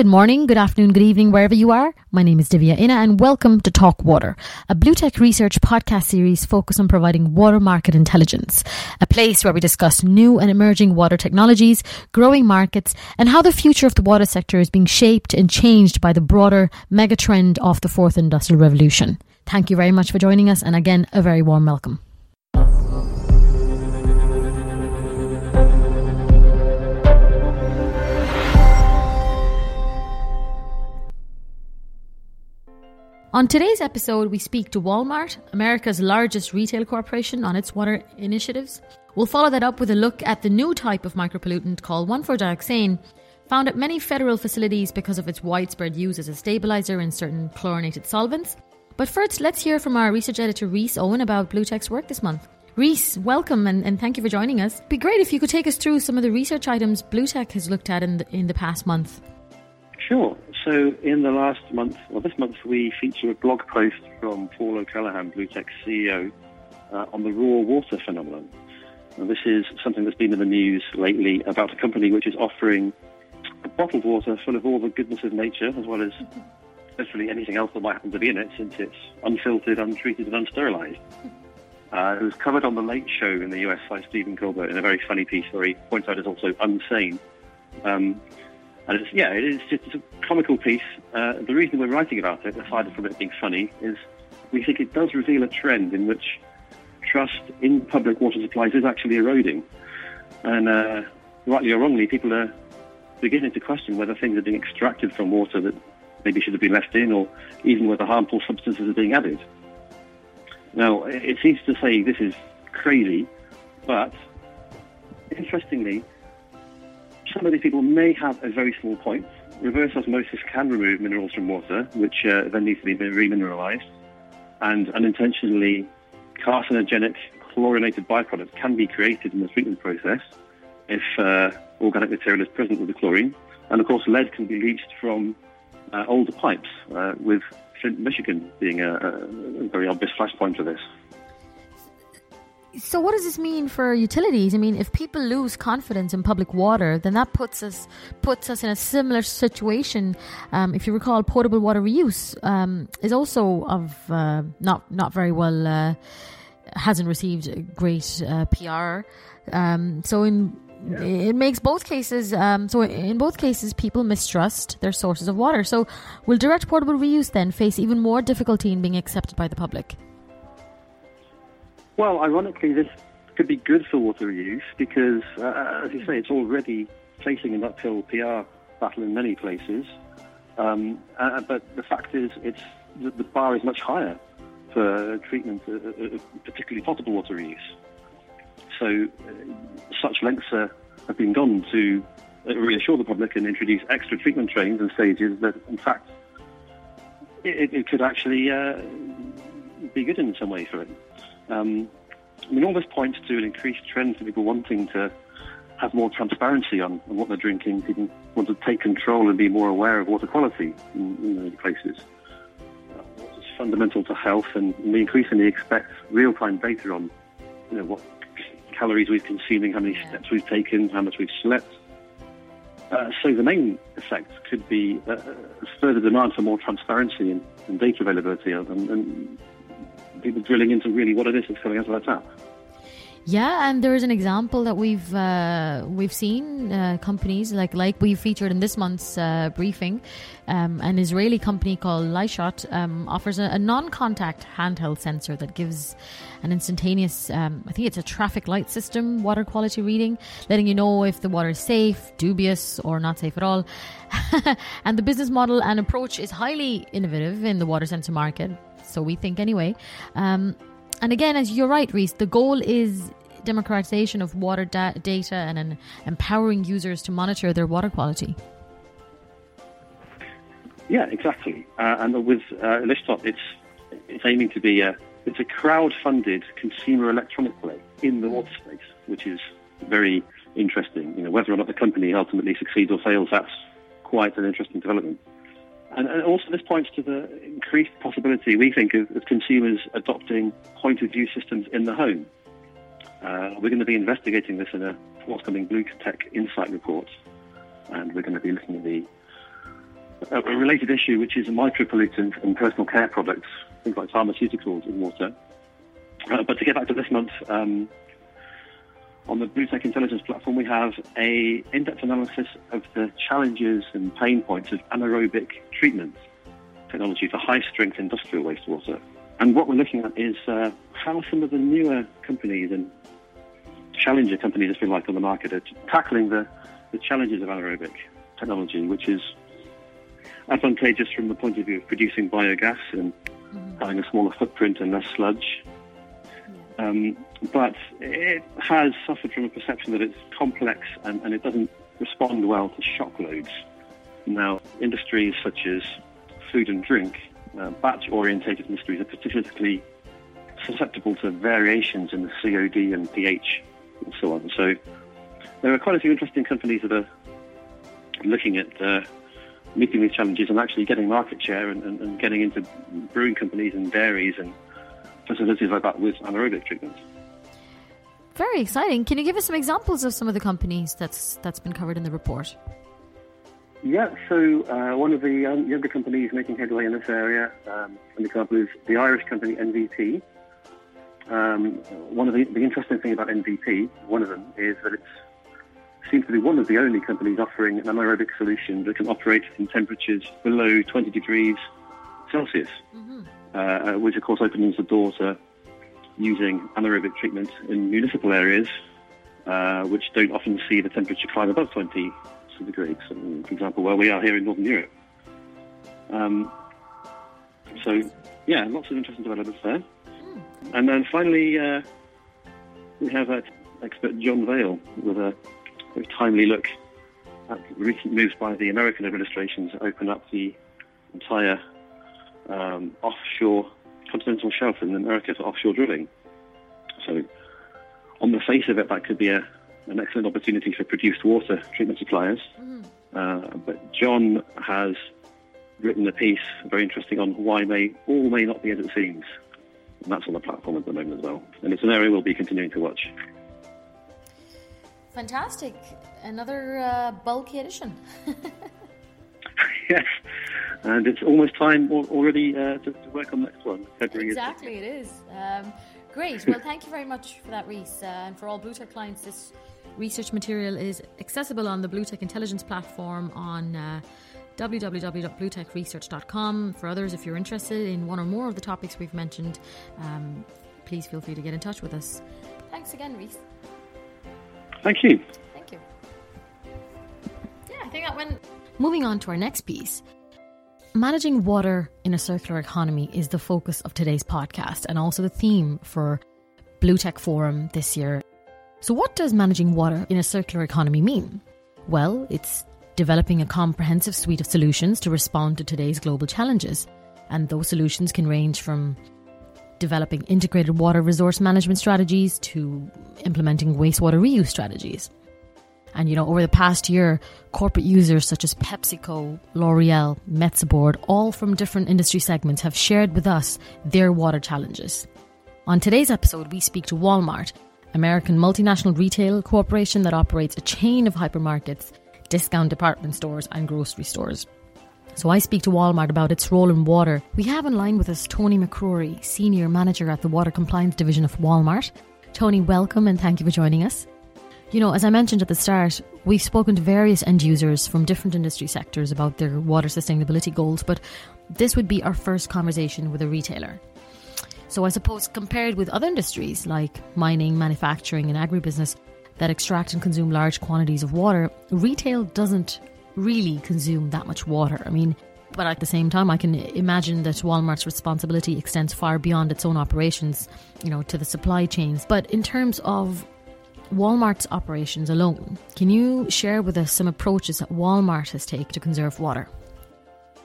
Good morning, good afternoon, good evening, wherever you are. My name is Divya Inna and welcome to Talk Water, a Bluetech research podcast series focused on providing water market intelligence, a place where we discuss new and emerging water technologies, growing markets, and how the future of the water sector is being shaped and changed by the broader megatrend of the Fourth Industrial Revolution. Thank you very much for joining us and again, a very warm welcome. On today's episode, we speak to Walmart, America's largest retail corporation, on its water initiatives. We'll follow that up with a look at the new type of micropollutant called 1,4-Dioxane, found at many federal facilities because of its widespread use as a stabilizer in certain chlorinated solvents. But first, let's hear from our research editor, Rhys Owen, about Bluetech's work this month. Rhys, welcome and thank you for joining us. It'd be great if you could take us through some of the research items Bluetech has looked at in the past month. Sure. So in the last month, well, this month, we feature a blog post from Paul O'Callaghan, Bluetech's CEO, on the raw water phenomenon. Now, this is something that's been in the news lately about a company which is offering bottled water full of all the goodness of nature, as well as literally anything else that might happen to be in it, since it's unfiltered, untreated, and unsterilised. It was covered on The Late Show in the US by Stephen Colbert in a very funny piece where he points out it's also unsane. And it's a comical piece. The reason we're writing about it, aside from it being funny, is we think it does reveal a trend in which trust in public water supplies is actually eroding. And rightly or wrongly, people are beginning to question whether things are being extracted from water that maybe should have been left in, or even whether harmful substances are being added. Now, it's easy to say this is crazy, but interestingly, some of these people may have a very small point. Reverse osmosis can remove minerals from water, which then needs to be remineralized. And unintentionally, carcinogenic chlorinated byproducts can be created in the treatment process if organic material is present with the chlorine. And of course, lead can be leached from older pipes, with Flint, Michigan being a very obvious flashpoint for this. So what does this mean for utilities? I mean, if people lose confidence in public water, then that puts us in a similar situation. If you recall, potable water reuse is also of not very well, hasn't received great PR. It makes both cases. So in both cases, people mistrust their sources of water. So will direct potable reuse then face even more difficulty in being accepted by the public? Well, ironically, this could be good for water reuse because, as you say, it's already facing an uphill PR battle in many places. But the fact is, the bar is much higher for treatment, particularly potable water reuse. So such lengths have been gone to reassure the public and introduce extra treatment trains and stages that, in fact, it could actually be good in some way for it. I mean, all this points to an increased trend for people wanting to have more transparency on what they're drinking. People want to take control and be more aware of water quality in many places. It's fundamental to health, and we increasingly expect real-time data on, what calories we're consuming, how many steps we've taken, how much we've slept. So the main effect could be further demand for more transparency and data availability and people drilling into really what it is that's coming out of that tap. Yeah, and there is an example that we've seen companies like we featured in this month's briefing. An Israeli company called Lyshot offers a non-contact handheld sensor that gives an instantaneous, I think it's a traffic light system, water quality reading, letting you know if the water is safe, dubious, or not safe at all. And the business model and approach is highly innovative in the water sensor market. So we think anyway. And again, as you're right, Rhys, the goal is democratization of water data and empowering users to monitor their water quality. Yeah, exactly. And with Lyshot, it's aiming to be a crowd-funded consumer electronic play in the water space, which is very interesting. Whether or not the company ultimately succeeds or fails, that's quite an interesting development. And also this points to the increased possibility, we think, of consumers adopting point-of-view systems in the home. We're going to be investigating this in a forthcoming Bluetech Insight report, and we're going to be looking at the a related issue, which is micropollutant and personal care products, things like pharmaceuticals in water. But to get back to this month, on the Bluetech Intelligence platform, we have an in-depth analysis of the challenges and pain points of anaerobic treatment technology for high-strength industrial wastewater. And what we're looking at is how some of the newer companies and challenger companies, if you like, on the market are tackling the challenges of anaerobic technology, which is advantageous from the point of view of producing biogas and having a smaller footprint and less sludge. But it has suffered from a perception that it's complex and it doesn't respond well to shock loads. Now, industries such as food and drink, batch-orientated industries, are particularly susceptible to variations in the COD and pH and so on. So there are quite a few interesting companies that are looking at meeting these challenges and actually getting market share and getting into brewing companies and dairies and facilities like that with anaerobic treatments. Very exciting. Can you give us some examples of some of the companies that's been covered in the report? Yeah, so one of the younger companies making headway in this area, an example, is the Irish company NVP. One of the interesting things about NVP, one of them, is that it seems to be one of the only companies offering an anaerobic solution that can operate in temperatures below 20 degrees Celsius, which of course opens the door to using anaerobic treatment in municipal areas, which don't often see the temperature climb above 20 degrees, for example, where we are here in Northern Europe. So, yeah, lots of interesting developments there. And then finally, we have expert John Vale with a timely look at recent moves by the American administration to open up the entire offshore continental shelf in America to offshore drilling. So, on the face of it, that could be an excellent opportunity for produced water treatment suppliers. But John has written a piece, very interesting, on why all may not be as it seems. And that's on the platform at the moment as well. And it's an area we'll be continuing to watch. Fantastic. Another bulky edition. Yes. And it's almost time already to work on the next one. Exactly, it is. Great. Well, thank you very much for that, Rhys. And for all Bluetech clients, this research material is accessible on the Bluetech Intelligence platform on www.bluetechresearch.com. For others, if you're interested in one or more of the topics we've mentioned, please feel free to get in touch with us. Thanks again, Rhys. Thank you. Thank you. Yeah, I think that went. Moving on to our next piece. Managing water in a circular economy is the focus of today's podcast and also the theme for Bluetech Forum this year. So what does managing water in a circular economy mean? Well, it's developing a comprehensive suite of solutions to respond to today's global challenges. And those solutions can range from developing integrated water resource management strategies to implementing wastewater reuse strategies. And, you know, over the past year, corporate users such as PepsiCo, L'Oreal, Metzaboard, all from different industry segments, have shared with us their water challenges. On today's episode, we speak to Walmart, American multinational retail corporation that operates a chain of hypermarkets, discount department stores and grocery stores. So I speak to Walmart about its role in water. We have in line with us Tony McCrory, Senior Manager at the Water Compliance Division of Walmart. Tony, welcome and thank you for joining us. You know, as I mentioned at the start, we've spoken to various end users from different industry sectors about their water sustainability goals, but this would be our first conversation with a retailer. So I suppose compared with other industries like mining, manufacturing and agribusiness, that extract and consume large quantities of water, retail doesn't really consume that much water. I mean, but at the same time, I can imagine that Walmart's responsibility extends far beyond its own operations, you know, to the supply chains. But in terms of Walmart's operations alone, can you share with us some approaches that Walmart has taken to conserve water?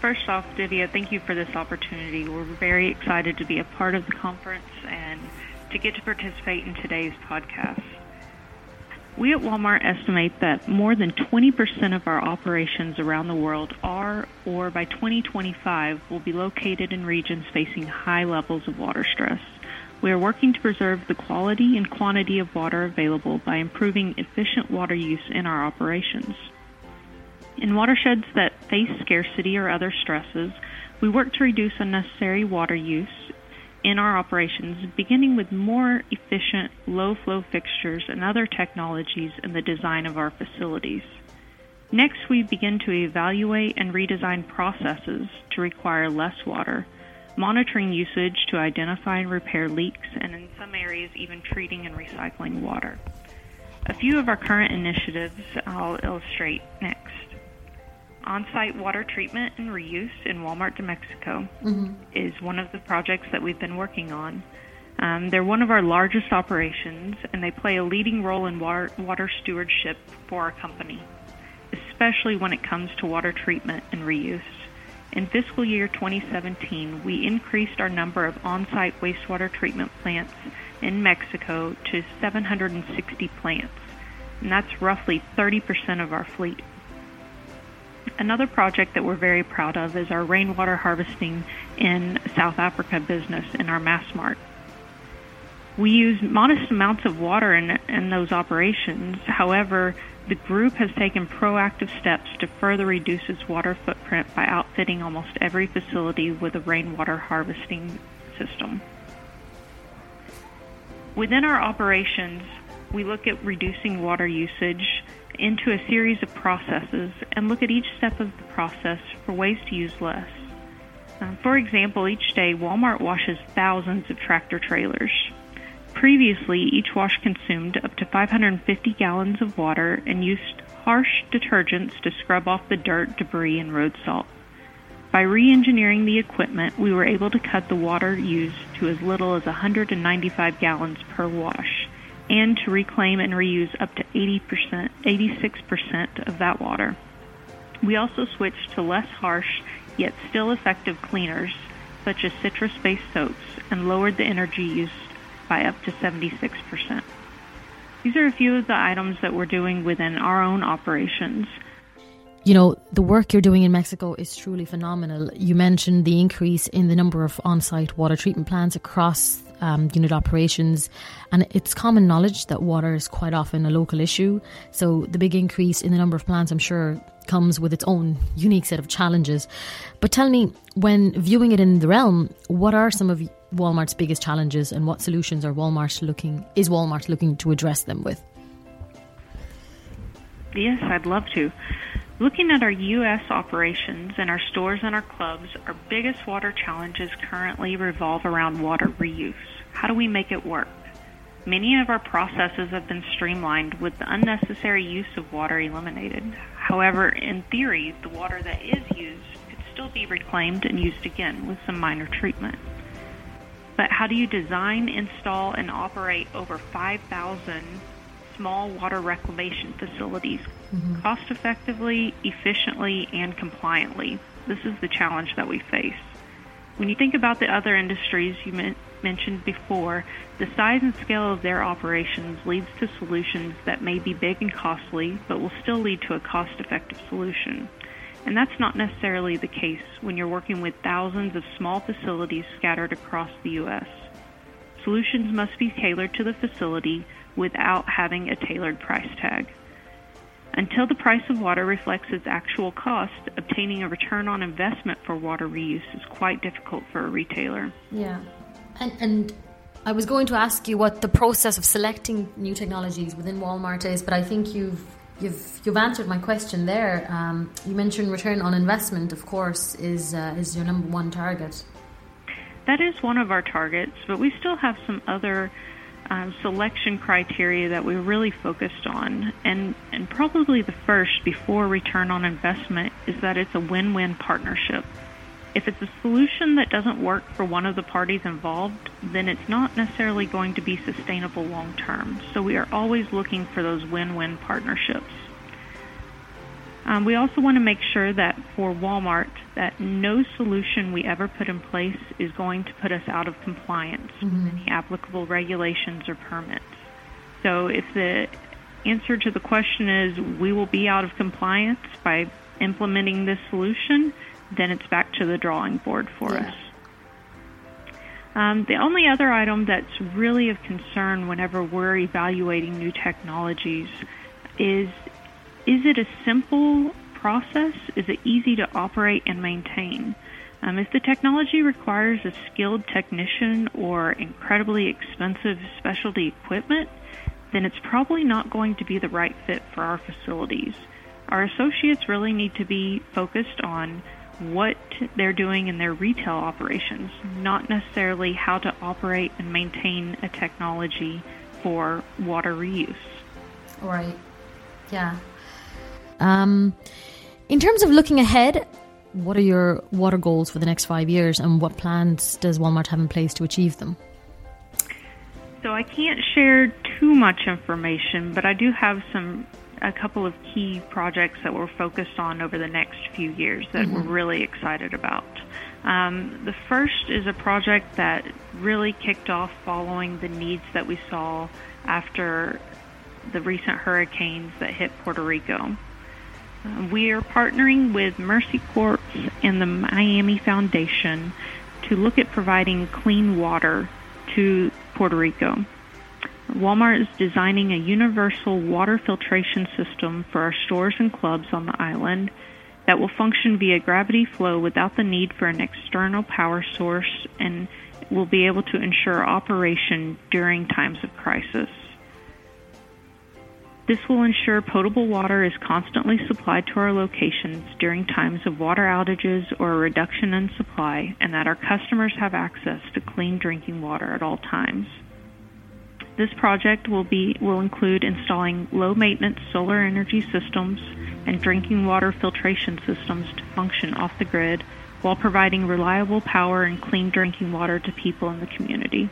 First off, Divya, thank you for this opportunity. We're very excited to be a part of the conference and to get to participate in today's podcast. We at Walmart estimate that more than 20% of our operations around the world are, or by 2025, will be located in regions facing high levels of water stress. We are working to preserve the quality and quantity of water available by improving efficient water use in our operations. In watersheds that face scarcity or other stresses, we work to reduce unnecessary water use in our operations, beginning with more efficient low-flow fixtures and other technologies in the design of our facilities. Next, we begin to evaluate and redesign processes to require less water, monitoring usage to identify and repair leaks, and in some areas even treating and recycling water. A few of our current initiatives I'll illustrate next. On-site water treatment and reuse in Walmart de Mexico is one of the projects that we've been working on. They're one of our largest operations, and they play a leading role in water stewardship for our company, especially when it comes to water treatment and reuse. In fiscal year 2017, we increased our number of on-site wastewater treatment plants in Mexico to 760 plants, and that's roughly 30% of our fleet. Another project that we're very proud of is our rainwater harvesting in South Africa business in our Mass Mart. We use modest amounts of water in those operations. However, the group has taken proactive steps to further reduce its water footprint by outfitting almost every facility with a rainwater harvesting system. Within our operations, we look at reducing water usage into a series of processes and look at each step of the process for ways to use less. For example, each day Walmart washes thousands of tractor trailers. Previously, each wash consumed up to 550 gallons of water and used harsh detergents to scrub off the dirt, debris, and road salt. By re-engineering the equipment, we were able to cut the water used to as little as 195 gallons per wash, and to reclaim and reuse up to 86% of that water. We also switched to less harsh, yet still effective cleaners, such as citrus-based soaps, and lowered the energy used by up to 76%. These are a few of the items that we're doing within our own operations. You know, the work you're doing in Mexico is truly phenomenal. You mentioned the increase in the number of on-site water treatment plants across unit operations, and it's common knowledge that water is quite often a local issue, so the big increase in the number of plants, I'm sure, comes with its own unique set of challenges. But tell me, when viewing it in the realm, what are some of Walmart's biggest challenges, and what solutions are Walmart looking to address them with? Yes, I'd love to. Looking at our U.S. operations and our stores and our clubs, our biggest water challenges currently revolve around water reuse. How do we make it work? Many of our processes have been streamlined with the unnecessary use of water eliminated. However, in theory, the water that is used could still be reclaimed and used again with some minor treatment. But how do you design, install, and operate over 5,000 small water reclamation facilities cost effectively, efficiently, and compliantly? This is the challenge that we face. When you think about the other industries you mentioned before, the size and scale of their operations leads to solutions that may be big and costly, but will still lead to a cost-effective solution. And that's not necessarily the case when you're working with thousands of small facilities scattered across the U.S. Solutions must be tailored to the facility without having a tailored price tag. Until the price of water reflects its actual cost, obtaining a return on investment for water reuse is quite difficult for a retailer. Yeah. And I was going to ask you what the process of selecting new technologies within Walmart is, but I think you've answered my question there. You mentioned return on investment, of course, is your number one target. That is one of our targets, but we still have some other selection criteria that we're really focused on, and probably the first before return on investment is that it's a win-win partnership. If it's a solution that doesn't work for one of the parties involved, then it's not necessarily going to be sustainable long term, so we are always looking for those win-win partnerships. We also want to make sure that for Walmart that no solution we ever put in place is going to put us out of compliance with any applicable regulations or permits. So if the answer to the question is we will be out of compliance by implementing this solution, then it's back to the drawing board for us. The only other item that's really of concern whenever we're evaluating new technologies is it a simple process? Is it easy to operate and maintain? If the technology requires a skilled technician or incredibly expensive specialty equipment, then it's probably not going to be the right fit for our facilities. Our associates really need to be focused on what they're doing in their retail operations, not necessarily how to operate and maintain a technology for water reuse. Right. Yeah. In terms of looking ahead, what are your water goals for the next 5 years, and what plans does Walmart have in place to achieve them? So I can't share too much information, but I do have a couple of key projects that we're focused on over the next few years that we're really excited about. The first is a project that really kicked off following the needs that we saw after the recent hurricanes that hit Puerto Rico. We are partnering with Mercy Corps and the Miami Foundation to look at providing clean water to Puerto Rico. Walmart is designing a universal water filtration system for our stores and clubs on the island that will function via gravity flow without the need for an external power source, and will be able to ensure operation during times of crisis. This will ensure potable water is constantly supplied to our locations during times of water outages or a reduction in supply, and that our customers have access to clean drinking water at all times. This project will include installing low-maintenance solar energy systems and drinking water filtration systems to function off the grid while providing reliable power and clean drinking water to people in the community.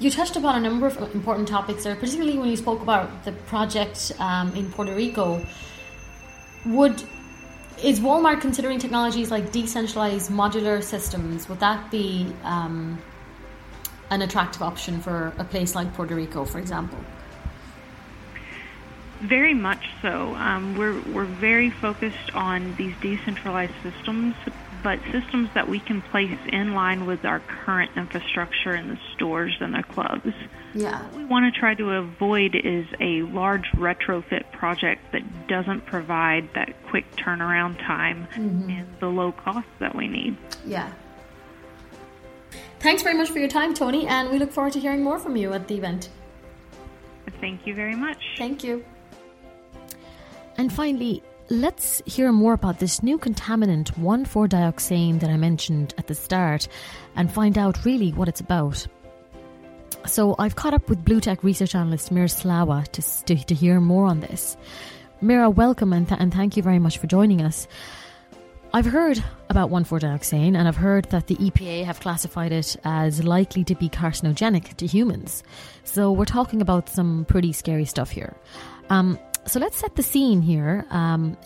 You touched upon a number of important topics there, particularly when you spoke about the project in Puerto Rico. Is Walmart considering technologies like decentralized modular systems? Would that be an attractive option for a place like Puerto Rico, for example? Very much so. We're very focused on these decentralized systems, but systems that we can place in line with our current infrastructure in the stores and the clubs. Yeah. What we want to try to avoid is a large retrofit project that doesn't provide that quick turnaround time and the low cost that we need. Yeah. Thanks very much for your time, Tony, and we look forward to hearing more from you at the event. Thank you very much. Thank you. And finally, let's hear more about this new contaminant 1,4-Dioxane that I mentioned at the start, and find out really what it's about. So I've caught up with Bluetech research analyst Mira Slawa to hear more on this. Mira, welcome, and thank you very much for joining us. I've heard about 1,4-Dioxane, and I've heard that the EPA have classified it as likely to be carcinogenic to humans. So we're talking about some pretty scary stuff here. So let's set the scene here.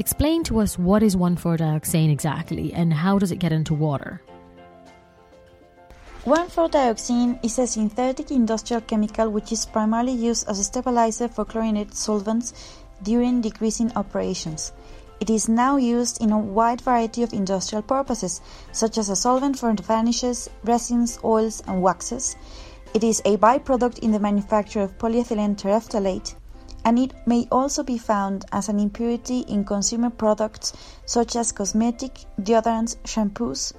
Explain to us, what is 1,4-Dioxane exactly, and how does it get into water? 1,4-Dioxane is a synthetic industrial chemical which is primarily used as a stabilizer for chlorinated solvents during degreasing operations. It is now used in a wide variety of industrial purposes, such as a solvent for varnishes, resins, oils, and waxes. It is a byproduct in the manufacture of polyethylene terephthalate, and it may also be found as an impurity in consumer products such as cosmetic, deodorants, shampoos,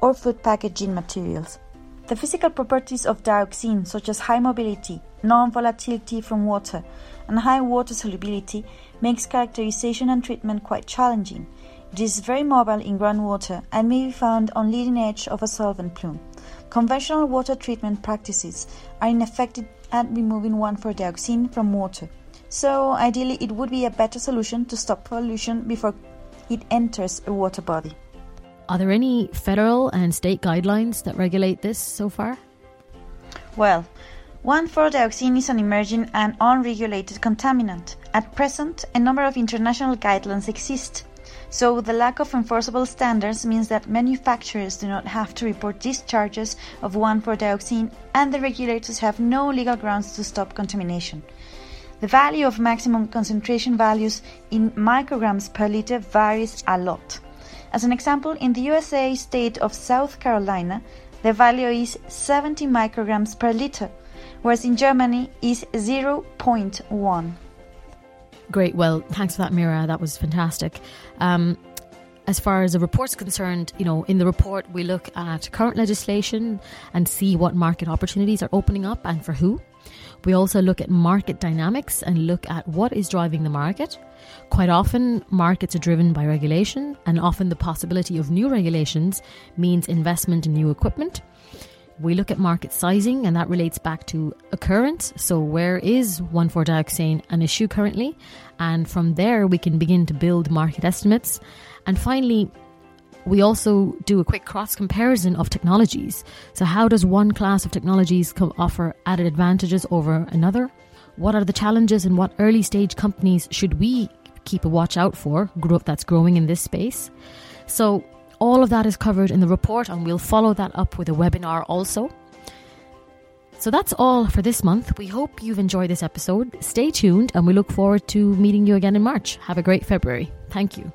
or food packaging materials. The physical properties of dioxane, such as high mobility, non-volatility from water, and high water solubility, makes characterization and treatment quite challenging. It is very mobile in groundwater and may be found on leading edge of a solvent plume. Conventional water treatment practices are ineffective at removing 1,4-Dioxane from water. So ideally, it would be a better solution to stop pollution before it enters a water body. Are there any federal and state guidelines that regulate this so far? Well, 1,4-Dioxane is an emerging and unregulated contaminant. At present, a number of international guidelines exist. So the lack of enforceable standards means that manufacturers do not have to report discharges of 1,4-Dioxane, and the regulators have no legal grounds to stop contamination. The value of maximum concentration values in micrograms per liter varies a lot. As an example, in the USA state of South Carolina, the value is 70 micrograms per liter, whereas in Germany is 0.1. Great. Well, thanks for that, Mira. That was fantastic. As far as the report's concerned, you know, in the report, we look at current legislation and see what market opportunities are opening up and for who. We also look at market dynamics and look at what is driving the market. Quite often, markets are driven by regulation, and often the possibility of new regulations means investment in new equipment. We look at market sizing, and that relates back to occurrence. So where is 1,4-Dioxane an issue currently? And from there, we can begin to build market estimates. And finally, we also do a quick cross-comparison of technologies. So how does one class of technologies offer added advantages over another? What are the challenges, and what early-stage companies should we keep a watch out for that's growing in this space? So all of that is covered in the report, and we'll follow that up with a webinar also. So that's all for this month. We hope you've enjoyed this episode. Stay tuned, and we look forward to meeting you again in March. Have a great February. Thank you.